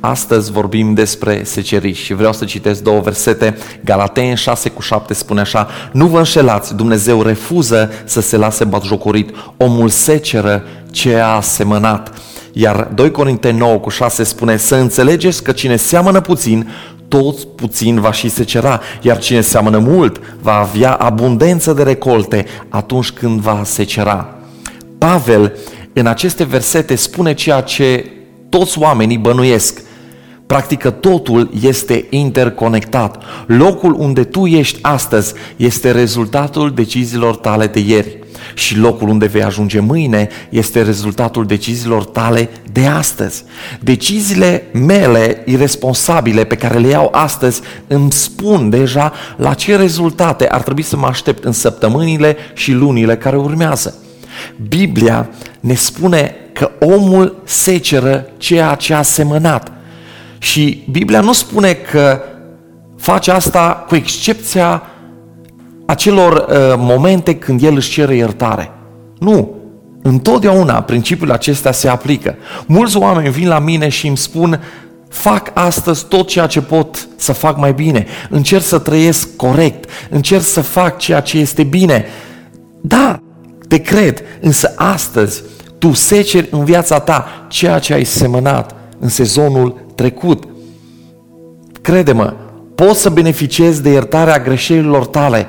Astăzi vorbim despre seceriști și vreau să citesc două versete. Galateni 6:7 spune așa: nu vă înșelați, Dumnezeu refuză să se lase batjocorit. Omul seceră ce a semănat. Iar 2 Corinteni 9:6 spune: să înțelegeți că cine seamănă puțin, tot puțin va și secera, iar cine seamănă mult va avea abundență de recolte atunci când va secera. Pavel în aceste versete spune ceea ce toți oamenii bănuiesc. Practic totul este interconectat. Locul unde tu ești astăzi este rezultatul deciziilor tale de ieri și locul unde vei ajunge mâine este rezultatul deciziilor tale de astăzi. Deciziile mele irresponsabile pe care le iau astăzi îmi spun deja la ce rezultate ar trebui să mă aștept în săptămânile și lunile care urmează. Biblia ne spune că omul seceră ceea ce a semănat. Și Biblia nu spune că face asta cu excepția acelor momente când el își cere iertare. Nu! Întotdeauna principiul acesta se aplică. Mulți oameni vin la mine și îmi spun: fac astăzi tot ceea ce pot să fac mai bine, încerc să trăiesc corect, încerc să fac ceea ce este bine. Da, te cred, însă astăzi tu seceri în viața ta ceea ce ai semănat în sezonul trecut. Crede-mă, poți să beneficiezi de iertarea greșelilor tale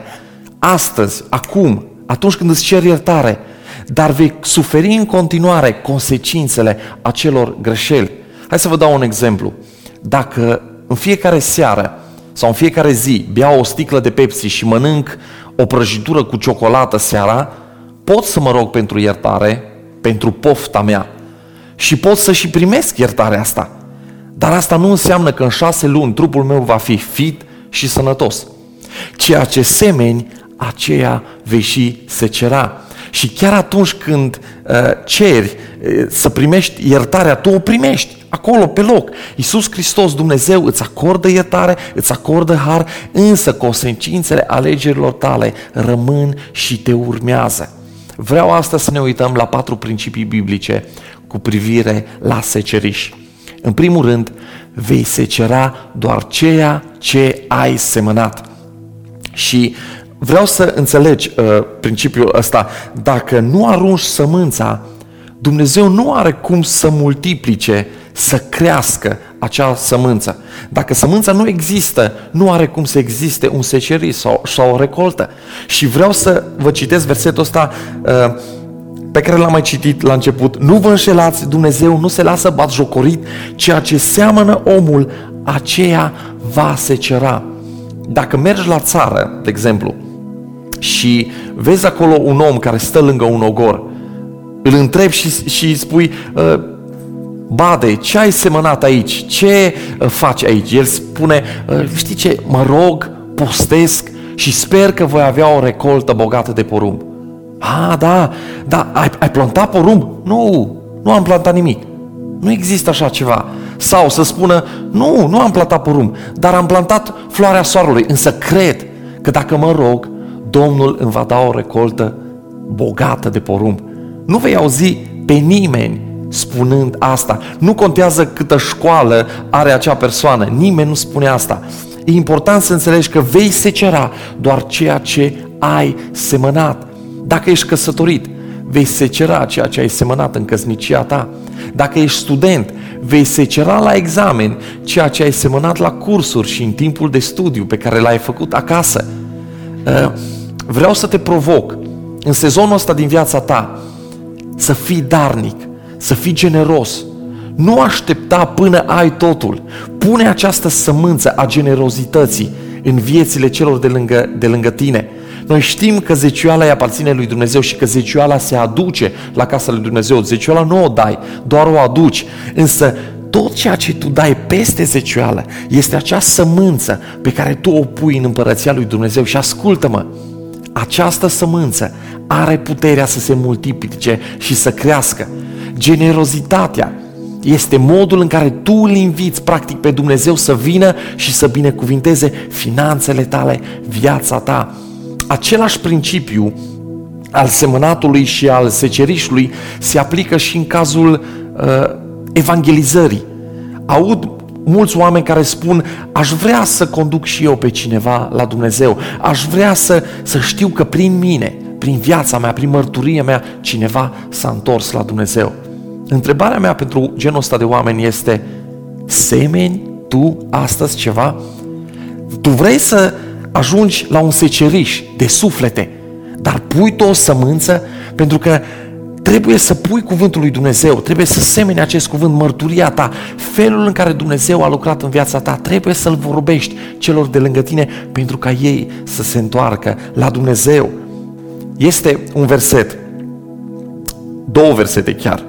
astăzi, acum, atunci când îți ceri iertare, dar vei suferi în continuare consecințele acelor greșeli. Hai să vă dau un exemplu. Dacă în fiecare seară sau în fiecare zi beau o sticlă de Pepsi și mănânc o prăjitură cu ciocolată seara, pot să mă rog pentru iertare, pentru pofta mea, și pot să și primesc iertarea asta. Dar asta nu înseamnă că în 6 luni trupul meu va fi fit și sănătos. Ceea ce semeni, aceea vei și secera. Și chiar atunci când ceri să primești iertarea, tu o primești acolo, pe loc. Iisus Hristos, Dumnezeu, îți acordă iertare, îți acordă har, însă consecințele alegerilor tale rămân și te urmează. Vreau astăzi să ne uităm la 4 principii biblice cu privire la seceriș. În primul rând, vei secera doar ceea ce ai semănat. Și vreau să înțelegi principiul ăsta. Dacă nu arunci sămânța, Dumnezeu nu are cum să multiplice, să crească acea sămânță. Dacă sămânța nu există, nu are cum să existe un seceriș sau o recoltă. Și vreau să vă citesc versetul ăsta pe care l-am mai citit la început. Nu vă înșelați, Dumnezeu nu se lasă batjocorit, ceea ce seamănă omul, aceea va secera. Dacă mergi la țară, de exemplu, și vezi acolo un om care stă lângă un ogor, îl întrebi și îi spui: Bade, ce ai semănat aici? Ce faci aici? El spune: știi ce, mă rog, postesc și sper că voi avea o recoltă bogată de porumb. A, da, ai plantat porumb? Nu am plantat nimic. Nu există așa ceva. Sau să spună: nu am plantat porumb, dar am plantat floarea soarelui, însă cred că dacă mă rog, Domnul îmi va da o recoltă bogată de porumb. Nu vei auzi pe nimeni spunând asta. Nu contează câtă școală are acea persoană, nimeni nu spune asta. E important să înțelegi că vei secera doar ceea ce ai semănat. Dacă ești căsătorit, vei secera ceea ce ai semănat în căsnicia ta. Dacă ești student, vei secera la examen ceea ce ai semănat la cursuri și în timpul de studiu pe care l-ai făcut acasă. Vreau să te provoc în sezonul ăsta din viața ta să fii darnic, să fii generos. Nu aștepta până ai totul. Pune această sămânță a generozității în viețile celor de lângă tine. Noi știm că zeciuiala îi aparține lui Dumnezeu și că zeciuiala se aduce la casa lui Dumnezeu. Zeciuiala nu o dai, doar o aduci. Însă tot ceea ce tu dai peste zeciuială este acea sămânță pe care tu o pui în împărăția lui Dumnezeu. Și ascultă-mă, această sămânță are puterea să se multiplice și să crească. Generozitatea este modul în care tu îl inviți practic pe Dumnezeu să vină și să binecuvinteze finanțele tale, viața ta. Același principiu al semănatului și al secerișului se aplică și în cazul evangelizării. Aud mulți oameni care spun, aș vrea să conduc și eu pe cineva la Dumnezeu, aș vrea să știu că prin mine, prin viața mea, prin mărturia mea, cineva s-a întors la Dumnezeu. Întrebarea mea pentru genul ăsta de oameni este, semeni tu astăzi ceva? Tu vrei să ajungi la un seceriș de suflete, dar pui tu o sămânță, pentru că trebuie să pui cuvântul lui Dumnezeu, trebuie să semeni acest cuvânt, mărturia ta, felul în care Dumnezeu a lucrat în viața ta, trebuie să-l vorbești celor de lângă tine pentru ca ei să se întoarcă la Dumnezeu. Este un verset, două versete chiar,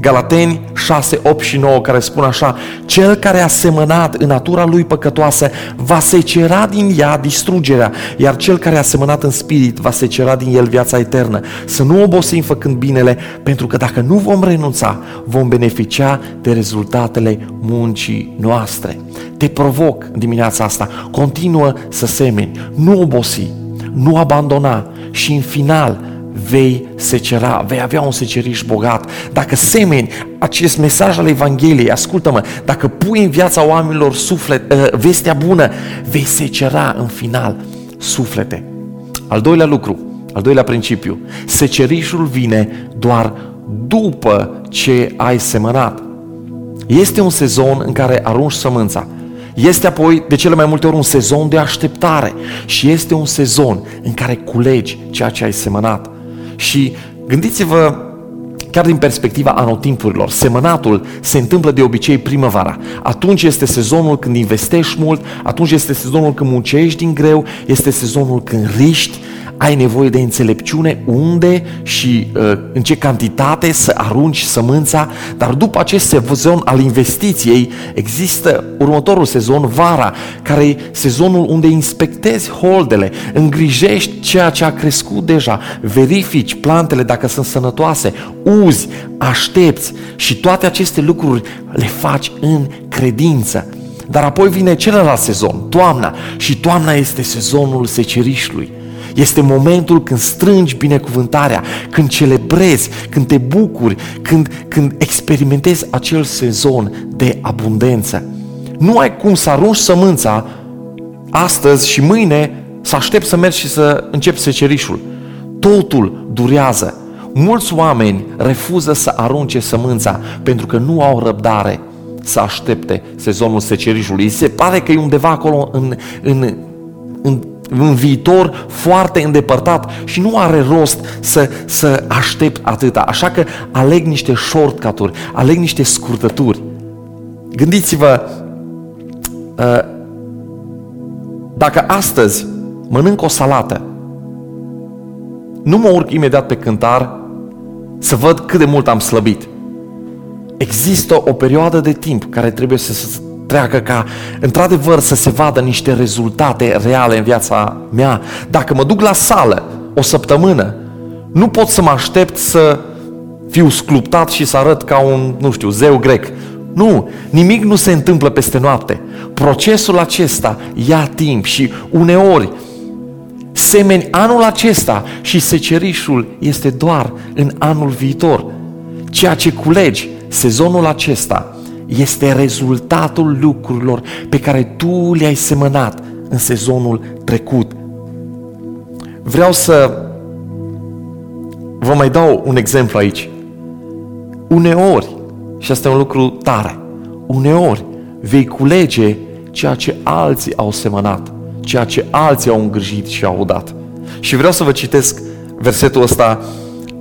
Galateni 6, 8 și 9, care spun așa: cel care a semănat în natura lui păcătoasă va secera din ea distrugerea, iar cel care a semănat în spirit va secera din el viața eternă. Să nu obosim făcând binele, pentru că dacă nu vom renunța, vom beneficia de rezultatele muncii noastre. Te provoc dimineața asta, continuă să semeni, nu obosi, nu abandona și în final vei secera, vei avea un seceriș bogat. Dacă semeni acest mesaj al Evangheliei, ascultă-mă, dacă pui în viața oamenilor vestea bună, vei secera în final suflete. Al doilea lucru, al doilea principiu, secerișul vine doar după ce ai semănat. Este un sezon în care arunci sămânța. Este apoi de cele mai multe ori un sezon de așteptare și este un sezon în care culegi ceea ce ai semănat. Și gândiți-vă chiar din perspectiva anotimpurilor. Semănatul se întâmplă de obicei primăvara. Atunci este sezonul când investești mult, atunci este sezonul când muncești din greu, este sezonul când riști, ai nevoie de înțelepciune unde și în ce cantitate să arunci sămânța, dar după acest sezon al investiției există următorul sezon, vara, care e sezonul unde inspectezi holdele, îngrijești ceea ce a crescut deja, verifici plantele dacă sunt sănătoase, uzi, aștepți și toate aceste lucruri le faci în credință. Dar apoi vine celălalt sezon, toamna, și toamna este sezonul secerișului. Este momentul când strângi binecuvântarea, când celebrezi, când te bucuri, când experimentezi acel sezon de abundență. Nu ai cum să arunci sămânța astăzi și mâine să aștepți să mergi și să începi secerișul. Totul durează. Mulți oameni refuză să arunce sămânța pentru că nu au răbdare să aștepte sezonul secerișului. Îi se pare că e undeva acolo în viitor foarte îndepărtat și nu are rost să aștept atâta. Așa că aleg niște shortcut-uri, aleg niște scurtături. Gândiți-vă, dacă astăzi mănânc o salată, nu mă urc imediat pe cântar să văd cât de mult am slăbit. Există o perioadă de timp care trebuie să treacă ca, într-adevăr, să se vadă niște rezultate reale în viața mea. Dacă mă duc la sală o săptămână, nu pot să mă aștept să fiu sculptat și să arăt ca un, nu știu, zeu grec. Nu, nimic nu se întâmplă peste noapte. Procesul acesta ia timp și uneori semeni anul acesta și secerișul este doar în anul viitor. Ceea ce culegi sezonul acesta este rezultatul lucrurilor pe care tu le-ai semănat în sezonul trecut. Vreau să vă mai dau un exemplu aici. Uneori, și asta e un lucru tare, uneori vei culege ceea ce alții au semănat, ceea ce alții au îngrijit și au udat. Și vreau să vă citesc versetul ăsta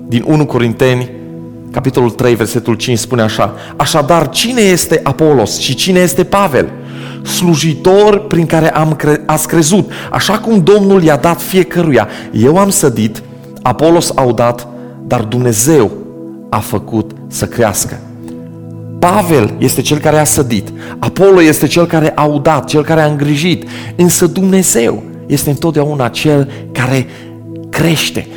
din 1 Corinteni, capitolul 3, versetul 5, spune așa: așadar, cine este Apolos și cine este Pavel? Slujitor prin care ați crezut, așa cum Domnul i-a dat fiecăruia. Eu am sădit, Apolos a udat, dar Dumnezeu a făcut să crească. Pavel este cel care a sădit, Apolo este cel care a udat, cel care a îngrijit, însă Dumnezeu este întotdeauna cel care crește,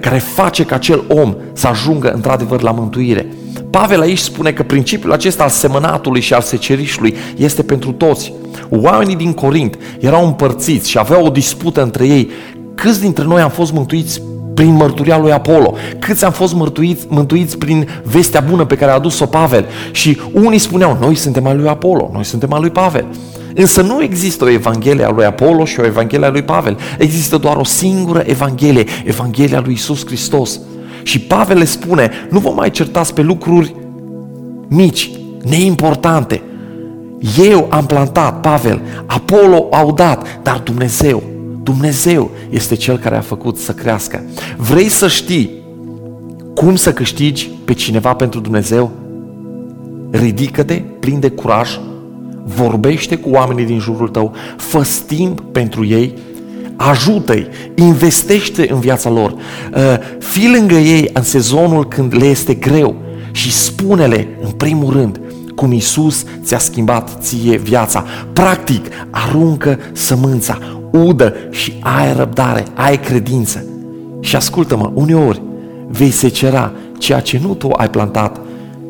care face ca acel om să ajungă într-adevăr la mântuire. Pavel aici spune că principiul acesta al semănatului și al secerișului este pentru toți. Oamenii din Corint erau împărțiți și aveau o dispută între ei. Câți dintre noi am fost mântuiți prin mărturia lui Apollo. Câți am fost mântuiți prin vestea bună pe care a adus-o Pavel. Și unii spuneau, noi suntem al lui Apollo, noi suntem al lui Pavel. Însă nu există o Evanghelie a lui Apollo și o Evanghelie a lui Pavel. Există doar o singură Evanghelie, Evanghelia lui Iisus Hristos. Și Pavel le spune, nu vă mai certați pe lucruri mici, neimportante. Eu am plantat, Pavel, Apollo au dat, dar Dumnezeu este Cel care a făcut să crească. Vrei să știi cum să câștigi pe cineva pentru Dumnezeu? Ridică-te, plin de curaj, vorbește cu oamenii din jurul tău, fă-ți timp pentru ei, ajută-i, investește în viața lor, fii lângă ei în sezonul când le este greu și spune-le, în primul rând, cum Iisus ți-a schimbat ție viața. Practic, aruncă sămânța, udă și ai răbdare, ai credință. Și ascultă-mă, uneori vei secera ceea ce nu tu ai plantat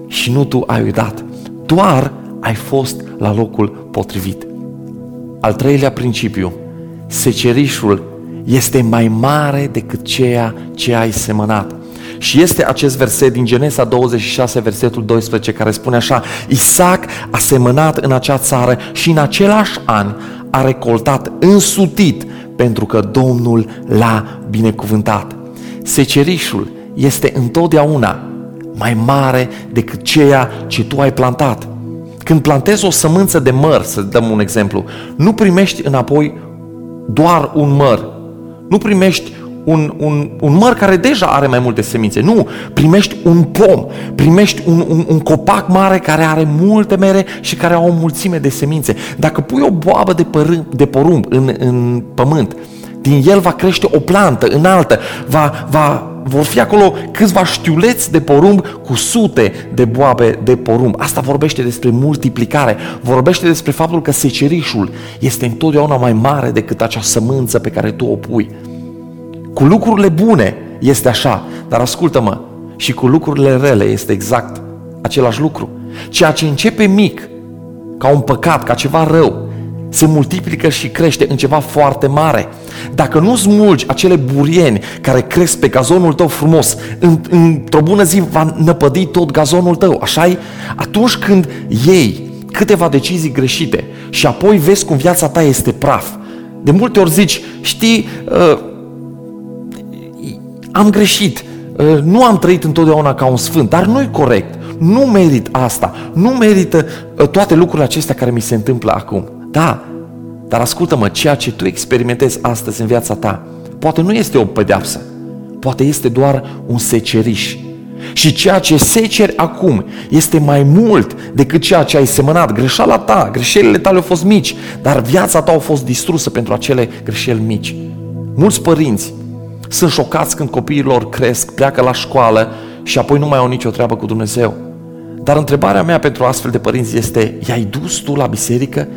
și nu tu ai udat, doar ai fost la locul potrivit. Al treilea principiu, secerișul este mai mare decât ceea ce ai semănat. Și este acest verset din Genesa 26, versetul 12, care spune așa: Isaac a semănat în acea țară și în același an a recoltat însutit, pentru că Domnul l-a binecuvântat. Secerișul este întotdeauna mai mare decât ceea ce tu ai plantat. Când plantezi o sămânță de măr, să dăm un exemplu, nu primești înapoi doar un măr. Nu primești un măr care deja are mai multe semințe. Nu, primești un pom, primești un copac mare care are multe mere și care au o mulțime de semințe. Dacă pui o boabă de porumb în pământ, din el va crește o plantă înaltă, vor fi acolo câțiva știuleți de porumb cu sute de boabe de porumb. Asta vorbește despre multiplicare, vorbește despre faptul că secerișul este întotdeauna mai mare decât acea sămânță pe care tu o pui. Cu lucrurile bune este așa, dar ascultă-mă, și cu lucrurile rele este exact același lucru. Ceea ce începe mic, ca un păcat, ca ceva rău, se multiplică și crește în ceva foarte mare. Dacă nu smulgi acele burieni care cresc pe gazonul tău frumos, într-o bună zi va năpădi tot gazonul tău, așa-i? Atunci când iei câteva decizii greșite și apoi vezi cum viața ta este praf. De multe ori zici, știi, am greșit, nu am trăit întotdeauna ca un sfânt, dar nu-i corect, nu merit asta, nu merită toate lucrurile acestea care mi se întâmplă acum. Da, dar ascultă-mă, ceea ce tu experimentezi astăzi în viața ta poate nu este o pedeapsă, poate este doar un seceriș. Și ceea ce seceri acum este mai mult decât ceea ce ai semănat. Greșeala ta, greșelile tale au fost mici, dar viața ta a fost distrusă pentru acele greșeli mici. Mulți părinți sunt șocați când copiii lor cresc, pleacă la școală și apoi nu mai au nicio treabă cu Dumnezeu. Dar întrebarea mea pentru astfel de părinți este, i-ai dus tu la biserică?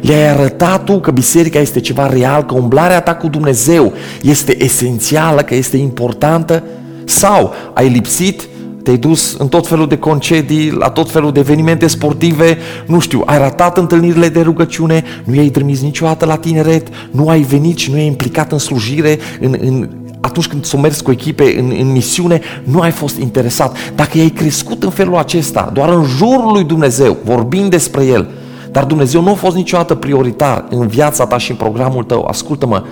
Le-ai arătat tu că biserica este ceva real, că umblarea ta cu Dumnezeu este esențială, că este importantă? Sau ai lipsit, te-ai dus în tot felul de concedii, la tot felul de evenimente sportive, nu știu, ai ratat întâlnirile de rugăciune, nu i-ai trimis niciodată la tineret, nu ai venit și nu i-ai implicat în slujire, atunci când s-o mers cu echipe în misiune, nu ai fost interesat. Dacă i-ai crescut în felul acesta, doar în jurul lui Dumnezeu, vorbind despre El, dar Dumnezeu nu a fost niciodată prioritar în viața ta și în programul tău, ascultă-mă,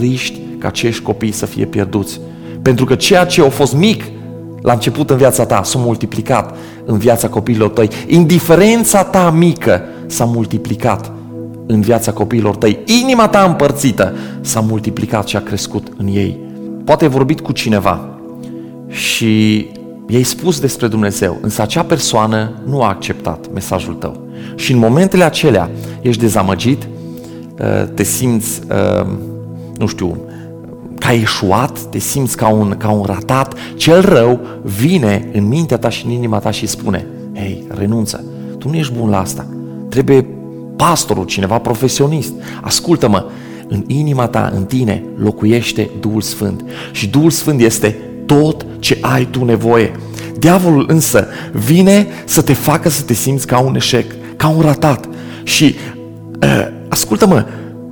riști ca acești copii să fie pierduți. Pentru că ceea ce a fost mic la început în viața ta s-a multiplicat în viața copiilor tăi. Indiferența ta mică s-a multiplicat în viața copiilor tăi. Inima ta împărțită s-a multiplicat și a crescut în ei. Poate ai vorbit cu cineva și i-ai spus despre Dumnezeu, însă acea persoană nu a acceptat mesajul tău. Și în momentele acelea ești dezamăgit, te simți, nu știu, că ai eșuat, te simți ca un ratat. Cel rău vine în mintea ta și în inima ta și spune, hei, renunță, tu nu ești bun la asta, trebuie pastorul, cineva profesionist. Ascultă-mă, în inima ta, în tine, locuiește Duhul Sfânt și Duhul Sfânt este tot ce ai tu nevoie. Diavolul însă vine să te facă să te simți ca un eșec, ca un ratat și ascultă-mă,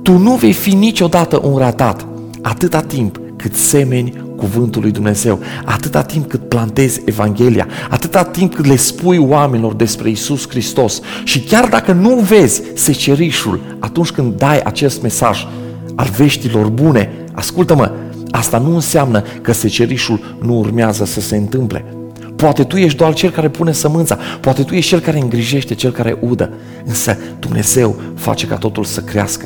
tu nu vei fi niciodată un ratat atâta timp cât semeni cuvântul lui Dumnezeu, atâta timp cât plantezi Evanghelia, atâta timp cât le spui oamenilor despre Iisus Hristos. Și chiar dacă nu vezi secerișul atunci când dai acest mesaj al veștilor bune, ascultă-mă, asta nu înseamnă că secerișul nu urmează să se întâmple. Poate tu ești doar cel care pune sămânța, poate tu ești cel care îngrijește, cel care udă, însă Dumnezeu face ca totul să crească.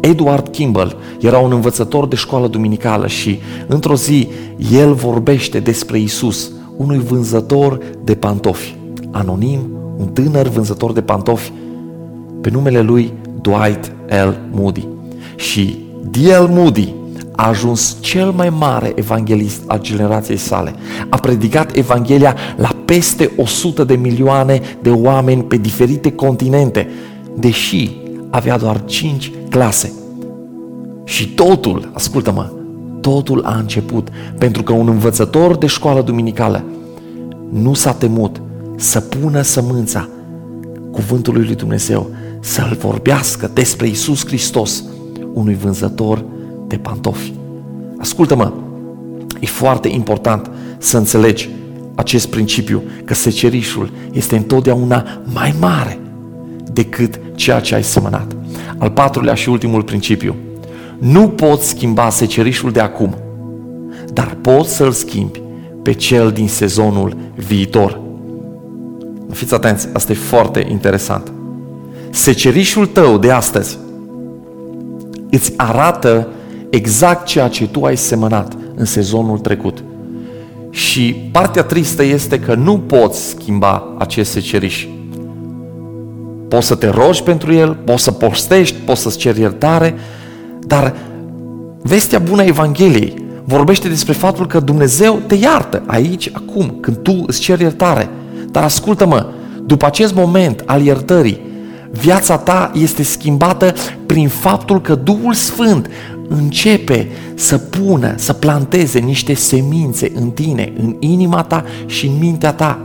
Edward Kimball era un învățător de școală duminicală și într-o zi el vorbește despre Iisus unui vânzător de pantofi, anonim, un tânăr vânzător de pantofi pe numele lui Dwight L. Moody. Și D.L. Moody a ajuns cel mai mare evanghelist al generației sale. A predicat Evanghelia la peste 100 de milioane de oameni pe diferite continente, deși avea doar 5 clase. Și totul, ascultă-mă, totul a început pentru că un învățător de școală duminicală nu s-a temut să pună sămânța cuvântului lui Dumnezeu, să-l vorbească despre Iisus Hristos unui vânzător de pantofi. Ascultă-mă, e foarte important să înțelegi acest principiu, că secerișul este întotdeauna mai mare decât ceea ce ai semănat. Al patrulea și ultimul principiu: nu poți schimba secerișul de acum, dar poți să-l schimbi pe cel din sezonul viitor. Fiți atenți, asta e foarte interesant. Secerișul tău de astăzi îți arată exact ceea ce tu ai semănat în sezonul trecut. Și partea tristă este că nu poți schimba acest seceriș. Poți să te rogi pentru el, poți să postești, poți să-ți ceri iertare, dar vestea bună a Evangheliei vorbește despre faptul că Dumnezeu te iartă aici, acum, când tu îți ceri iertare. Dar ascultă-mă, după acest moment al iertării, viața ta este schimbată prin faptul că Duhul Sfânt începe să pună, să planteze niște semințe în tine, în inima ta și în mintea ta.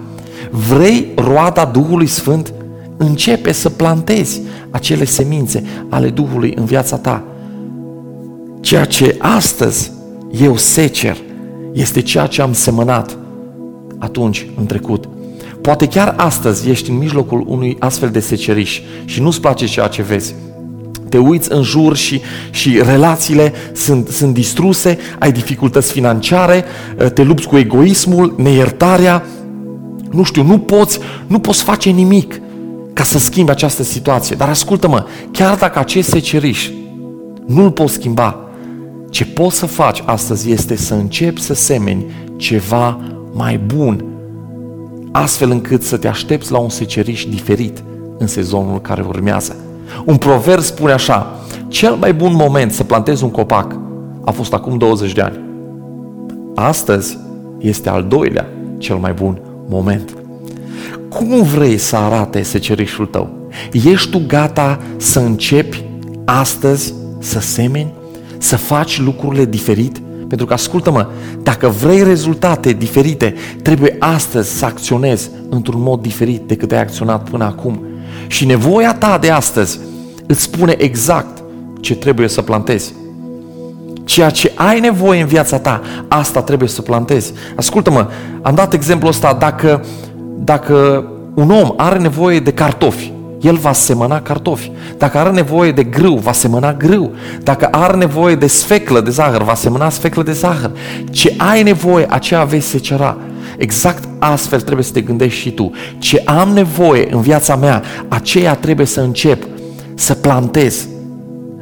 Vrei roada Duhului Sfânt? Începe să plantezi acele semințe ale Duhului în viața ta. Ceea ce astăzi eu secer este ceea ce am semănat atunci, în trecut. Poate chiar astăzi ești în mijlocul unui astfel de seceriș și nu-ți place ceea ce vezi. Te uiți în jur și relațiile sunt distruse, ai dificultăți financiare, te lupți cu egoismul, neiertarea, nu știu, nu poți face nimic ca să schimbi această situație. Dar ascultă-mă, chiar dacă acest seceriș nu-l poți schimba, ce poți să faci astăzi este să începi să semeni ceva mai bun, astfel încât să te aștepți la un seceriș diferit în sezonul care urmează. Un proverb spune așa: cel mai bun moment să plantezi un copac a fost acum 20 de ani. Astăzi este al doilea cel mai bun moment. Cum vrei să arate secerișul tău? Ești tu gata să începi astăzi să semeni, să faci lucrurile diferit? Pentru că, ascultă-mă, dacă vrei rezultate diferite, trebuie astăzi să acționezi într-un mod diferit decât ai acționat până acum. Și nevoia ta de astăzi îți spune exact ce trebuie să plantezi. Ceea ce ai nevoie în viața ta, asta trebuie să plantezi. Ascultă-mă, am dat exemplul ăsta. Dacă un om are nevoie de cartofi, el va semăna cartofi. Dacă are nevoie de grâu, va semăna grâu. Dacă are nevoie de sfeclă de zahăr, va semăna sfeclă de zahăr. Ce ai nevoie, aceea vei secera. Exact astfel trebuie să te gândești și tu. Ce am nevoie în viața mea, aceea trebuie să încep să plantez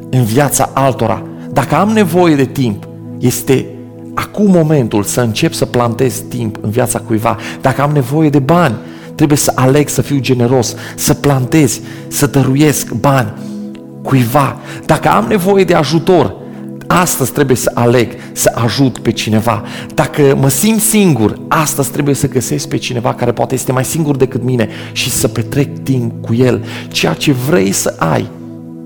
în viața altora. Dacă am nevoie de timp, este acum momentul să încep să plantez timp în viața cuiva. Dacă am nevoie de bani, trebuie să aleg să fiu generos, să plantez, să dăruiesc bani cuiva. Dacă am nevoie de ajutor, astăzi trebuie să aleg să ajut pe cineva. Dacă mă simt singur, astăzi trebuie să găsesc pe cineva care poate este mai singur decât mine și să petrec timp cu el. Ceea ce vrei să ai,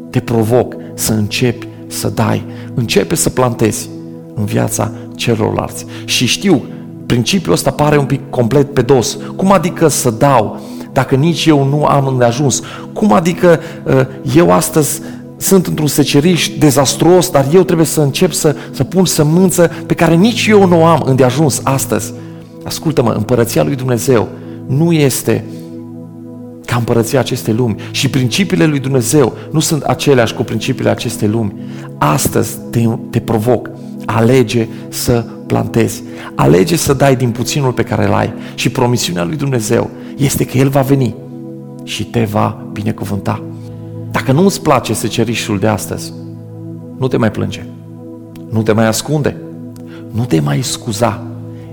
te provoc să începi să dai. Începe să plantezi în viața celorlalți. Și știu, principiul ăsta pare un pic complet pe dos. Cum adică să dau dacă nici eu nu am îndeajuns? Cum adică eu astăzi sunt într-un seceriș dezastruos, dar eu trebuie să încep să pun sămânță pe care nici eu nu o am îndeajuns astăzi. Ascultă-mă, împărăția lui Dumnezeu nu este ca împărăția acestei lumi și principiile lui Dumnezeu nu sunt aceleași cu principiile acestei lumi. Astăzi te provoc, alege să plantezi, alege să dai din puținul pe care îl ai și promisiunea lui Dumnezeu este că El va veni și te va binecuvânta. Dacă nu îți place secerișul de astăzi, nu te mai plânge, nu te mai ascunde, nu te mai scuza,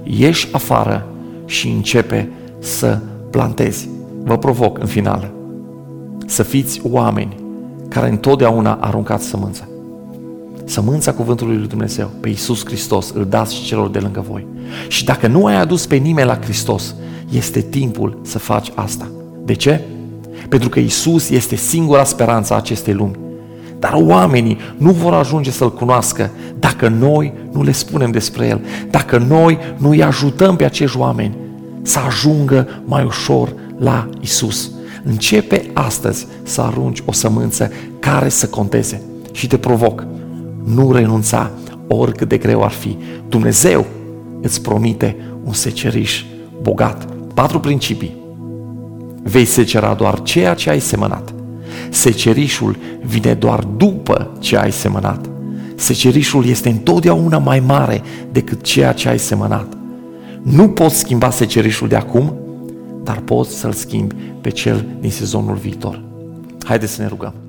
ieși afară și începe să plantezi. Vă provoc în final să fiți oameni care întotdeauna aruncați sămânța. Sămânța cuvântului lui Dumnezeu, pe Iisus Hristos, îl dați și celor de lângă voi. Și dacă nu ai adus pe nimeni la Hristos, este timpul să faci asta. De ce? Pentru că Iisus este singura speranță a acestei lumi. Dar oamenii nu vor ajunge să-L cunoască dacă noi nu le spunem despre El, dacă noi nu îi ajutăm pe acești oameni să ajungă mai ușor la Iisus. Începe astăzi să arunci o sămânță care să conteze și te provoc. Nu renunța, oricât de greu ar fi. Dumnezeu îți promite un seceriș bogat. 4 principii. Vei secera doar ceea ce ai semănat. Secerișul vine doar după ce ai semănat. Secerișul este întotdeauna mai mare decât ceea ce ai semănat. Nu poți schimba secerișul de acum, dar poți să-l schimbi pe cel din sezonul viitor. Haideți să ne rugăm.